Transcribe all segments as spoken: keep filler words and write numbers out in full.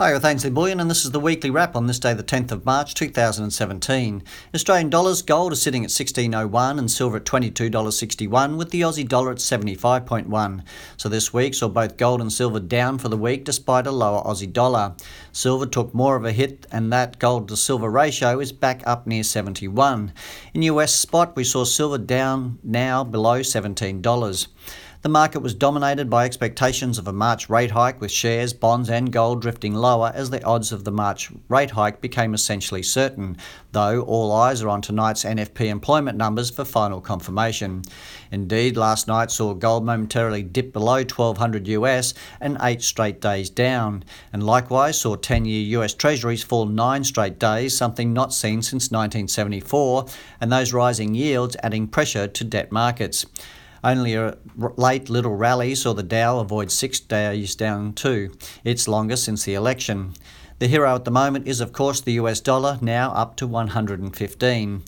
Hi, with Ainsley Bullion, and this is the weekly wrap on this day, the tenth of March two thousand seventeen. Australian dollars, gold is sitting at sixteen oh one and silver at twenty-two dollars sixty-one, with the Aussie dollar at seventy-five point one. So this week saw both gold and silver down for the week despite a lower Aussie dollar. Silver took more of a hit, and that gold to silver ratio is back up near seventy-one. In U S spot, we saw silver down now below seventeen dollars. The market was dominated by expectations of a March rate hike, with shares, bonds and gold drifting lower as the odds of the March rate hike became essentially certain, though all eyes are on tonight's N F P employment numbers for final confirmation. Indeed, last night saw gold momentarily dip below twelve hundred U S and eight straight days down, and likewise saw ten-year U S Treasuries fall nine straight days, something not seen since nineteen seventy-four, and those rising yields adding pressure to debt markets. Only a late little rally saw the Dow avoid six days down too, its longest since the election. The hero at the moment is of course the U S dollar, now up to one hundred fifteen.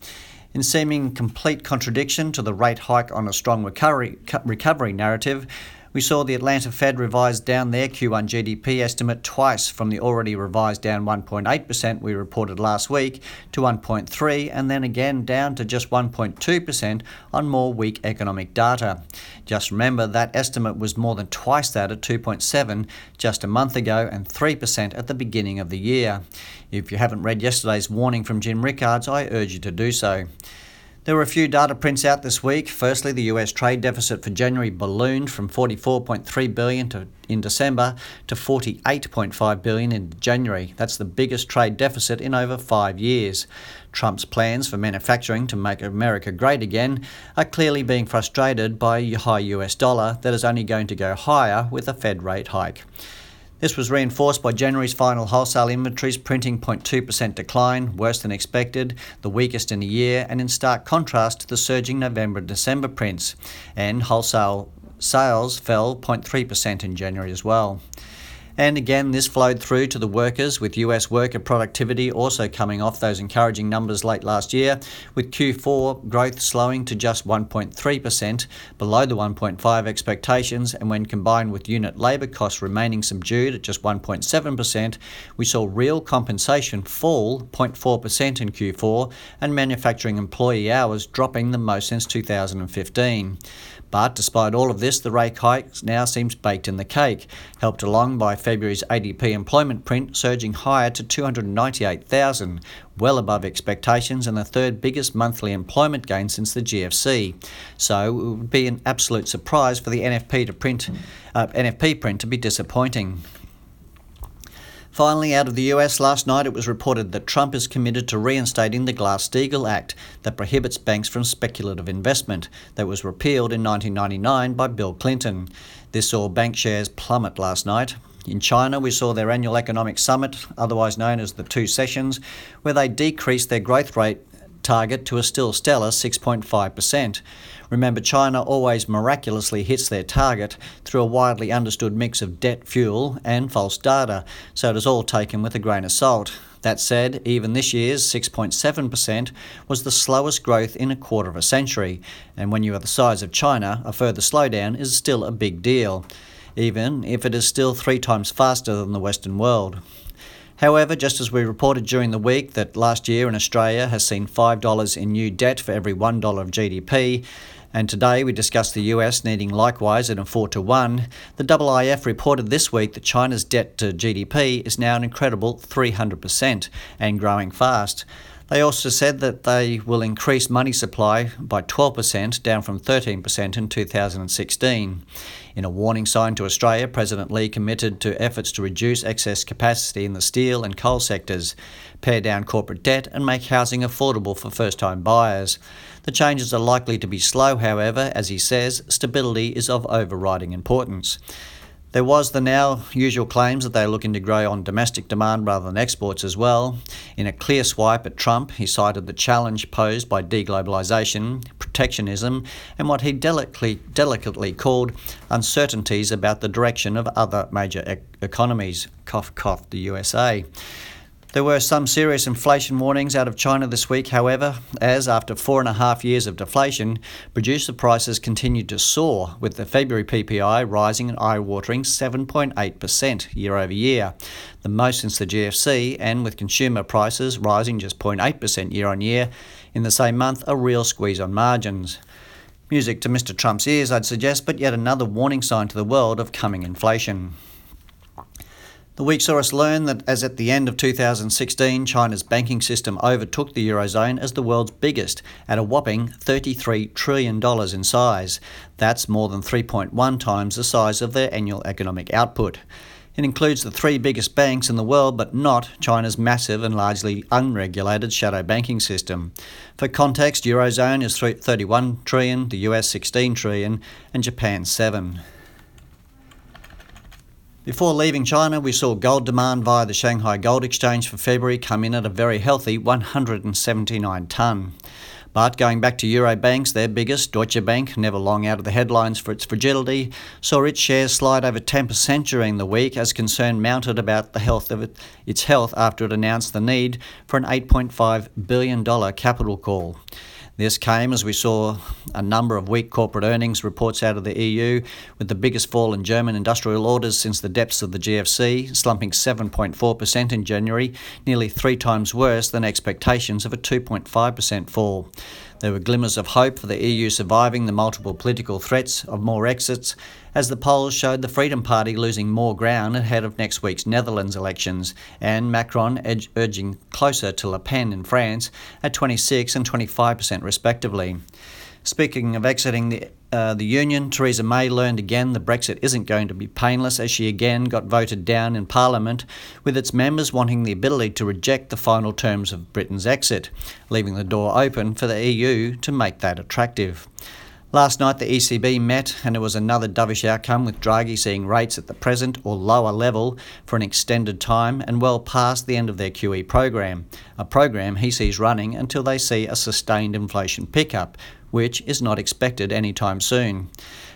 In seeming complete contradiction to the rate hike on a strong recovery, recovery narrative, we saw the Atlanta Fed revise down their Q one G D P estimate twice, from the already revised down one point eight percent we reported last week to one point three percent, and then again down to just one point two percent on more weak economic data. Just remember, that estimate was more than twice that at two point seven percent just a month ago and three percent at the beginning of the year. If you haven't read yesterday's warning from Jim Rickards, I urge you to do so. There were a few data prints out this week. Firstly, the U S trade deficit for January ballooned from forty-four point three billion dollars to, in December to forty-eight point five billion dollars in January. That's the biggest trade deficit in over five years. Trump's plans for manufacturing to make America great again are clearly being frustrated by a high U S dollar that is only going to go higher with a Fed rate hike. This was reinforced by January's final wholesale inventories printing zero point two percent decline, worse than expected, the weakest in a year, and in stark contrast to the surging November and December prints. And wholesale sales fell zero point three percent in January as well. And again, this flowed through to the workers, with U S worker productivity also coming off those encouraging numbers late last year, with Q four growth slowing to just one point three percent, below the one point five percent expectations, and when combined with unit labour costs remaining subdued at just one point seven percent, we saw real compensation fall zero point four percent in Q four, and manufacturing employee hours dropping the most since two thousand fifteen. But despite all of this, the rate hike now seems baked in the cake, helped along by February's A D P employment print surging higher to two hundred ninety-eight thousand, well above expectations and the third biggest monthly employment gain since the G F C. So it would be an absolute surprise for the N F P to print, uh, N F P print to be disappointing. Finally, out of the U S last night, it was reported that Trump is committed to reinstating the Glass-Steagall Act that prohibits banks from speculative investment, that was repealed in nineteen ninety-nine by Bill Clinton. This saw bank shares plummet last night. In China, we saw their annual economic summit, otherwise known as the Two Sessions, where they decreased their growth rate target to a still stellar six point five percent. Remember, China always miraculously hits their target through a widely understood mix of debt fuel and false data, so it is all taken with a grain of salt. That said, even this year's six point seven percent was the slowest growth in a quarter of a century, and when you are the size of China, a further slowdown is still a big deal, even if it is still three times faster than the Western world. However, just as we reported during the week that last year in Australia has seen five dollars in new debt for every one dollar of G D P, and today we discussed the U S needing likewise at a four to one, the I I F reported this week that China's debt to G D P is now an incredible three hundred percent and growing fast. They also said that they will increase money supply by twelve percent, down from thirteen percent in two thousand sixteen. In a warning sign to Australia, President Lee committed to efforts to reduce excess capacity in the steel and coal sectors, pare down corporate debt and make housing affordable for first-time buyers. The changes are likely to be slow, however, as he says, stability is of overriding importance. There was the now usual claims that they are looking to grow on domestic demand rather than exports as well. In a clear swipe at Trump, he cited the challenge posed by deglobalization, protectionism, and what he delicately, delicately called uncertainties about the direction of other major e- economies, cough cough the U S A. There were some serious inflation warnings out of China this week, however, as after four and a half years of deflation, producer prices continued to soar, with the February P P I rising an eye-watering seven point eight percent year over year, the most since the G F C, and with consumer prices rising just zero point eight percent year on year in the same month, a real squeeze on margins. Music to Mister Trump's ears, I'd suggest, but yet another warning sign to the world of coming inflation. The week saw us learn that as at the end of two thousand sixteen, China's banking system overtook the Eurozone as the world's biggest at a whopping thirty-three trillion dollars in size. That's more than three point one times the size of their annual economic output. It includes the three biggest banks in the world, but not China's massive and largely unregulated shadow banking system. For context, Eurozone is thirty-one trillion dollars, the U S sixteen trillion dollars, and Japan seven trillion dollars. Before leaving China, we saw gold demand via the Shanghai Gold Exchange for February come in at a very healthy one hundred seventy-nine tonne. But going back to Euro banks, their biggest, Deutsche Bank, never long out of the headlines for its fragility, saw its shares slide over ten percent during the week as concern mounted about the health of it, its health after it announced the need for an eight point five billion dollars capital call. This came as we saw a number of weak corporate earnings reports out of the E U, with the biggest fall in German industrial orders since the depths of the G F C, slumping seven point four percent in January, nearly three times worse than expectations of a two point five percent fall. There were glimmers of hope for the E U surviving the multiple political threats of more exits, as the polls showed the Freedom Party losing more ground ahead of next week's Netherlands elections, and Macron ed- urging closer to Le Pen in France at twenty-six and twenty-five percent respectively. Speaking of exiting the, uh, the Union, Theresa May learned again that Brexit isn't going to be painless, as she again got voted down in Parliament, with its members wanting the ability to reject the final terms of Britain's exit, leaving the door open for the E U to make that attractive. Last night the E C B met, and it was another dovish outcome, with Draghi seeing rates at the present or lower level for an extended time and well past the end of their Q E program, a program he sees running until they see a sustained inflation pickup, which is not expected anytime soon.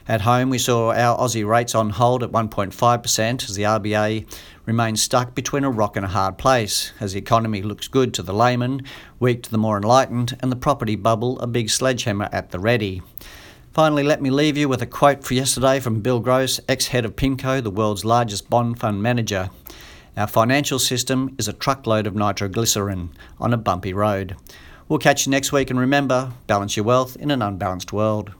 At home, we saw our Aussie rates on hold at one point five percent as the R B A remains stuck between a rock and a hard place, as the economy looks good to the layman, weak to the more enlightened, and the property bubble a big sledgehammer at the ready. Finally, let me leave you with a quote for yesterday from Bill Gross, ex-head of Pimco, the world's largest bond fund manager. "Our financial system is a truckload of nitroglycerin on a bumpy road." We'll catch you next week, and remember, balance your wealth in an unbalanced world.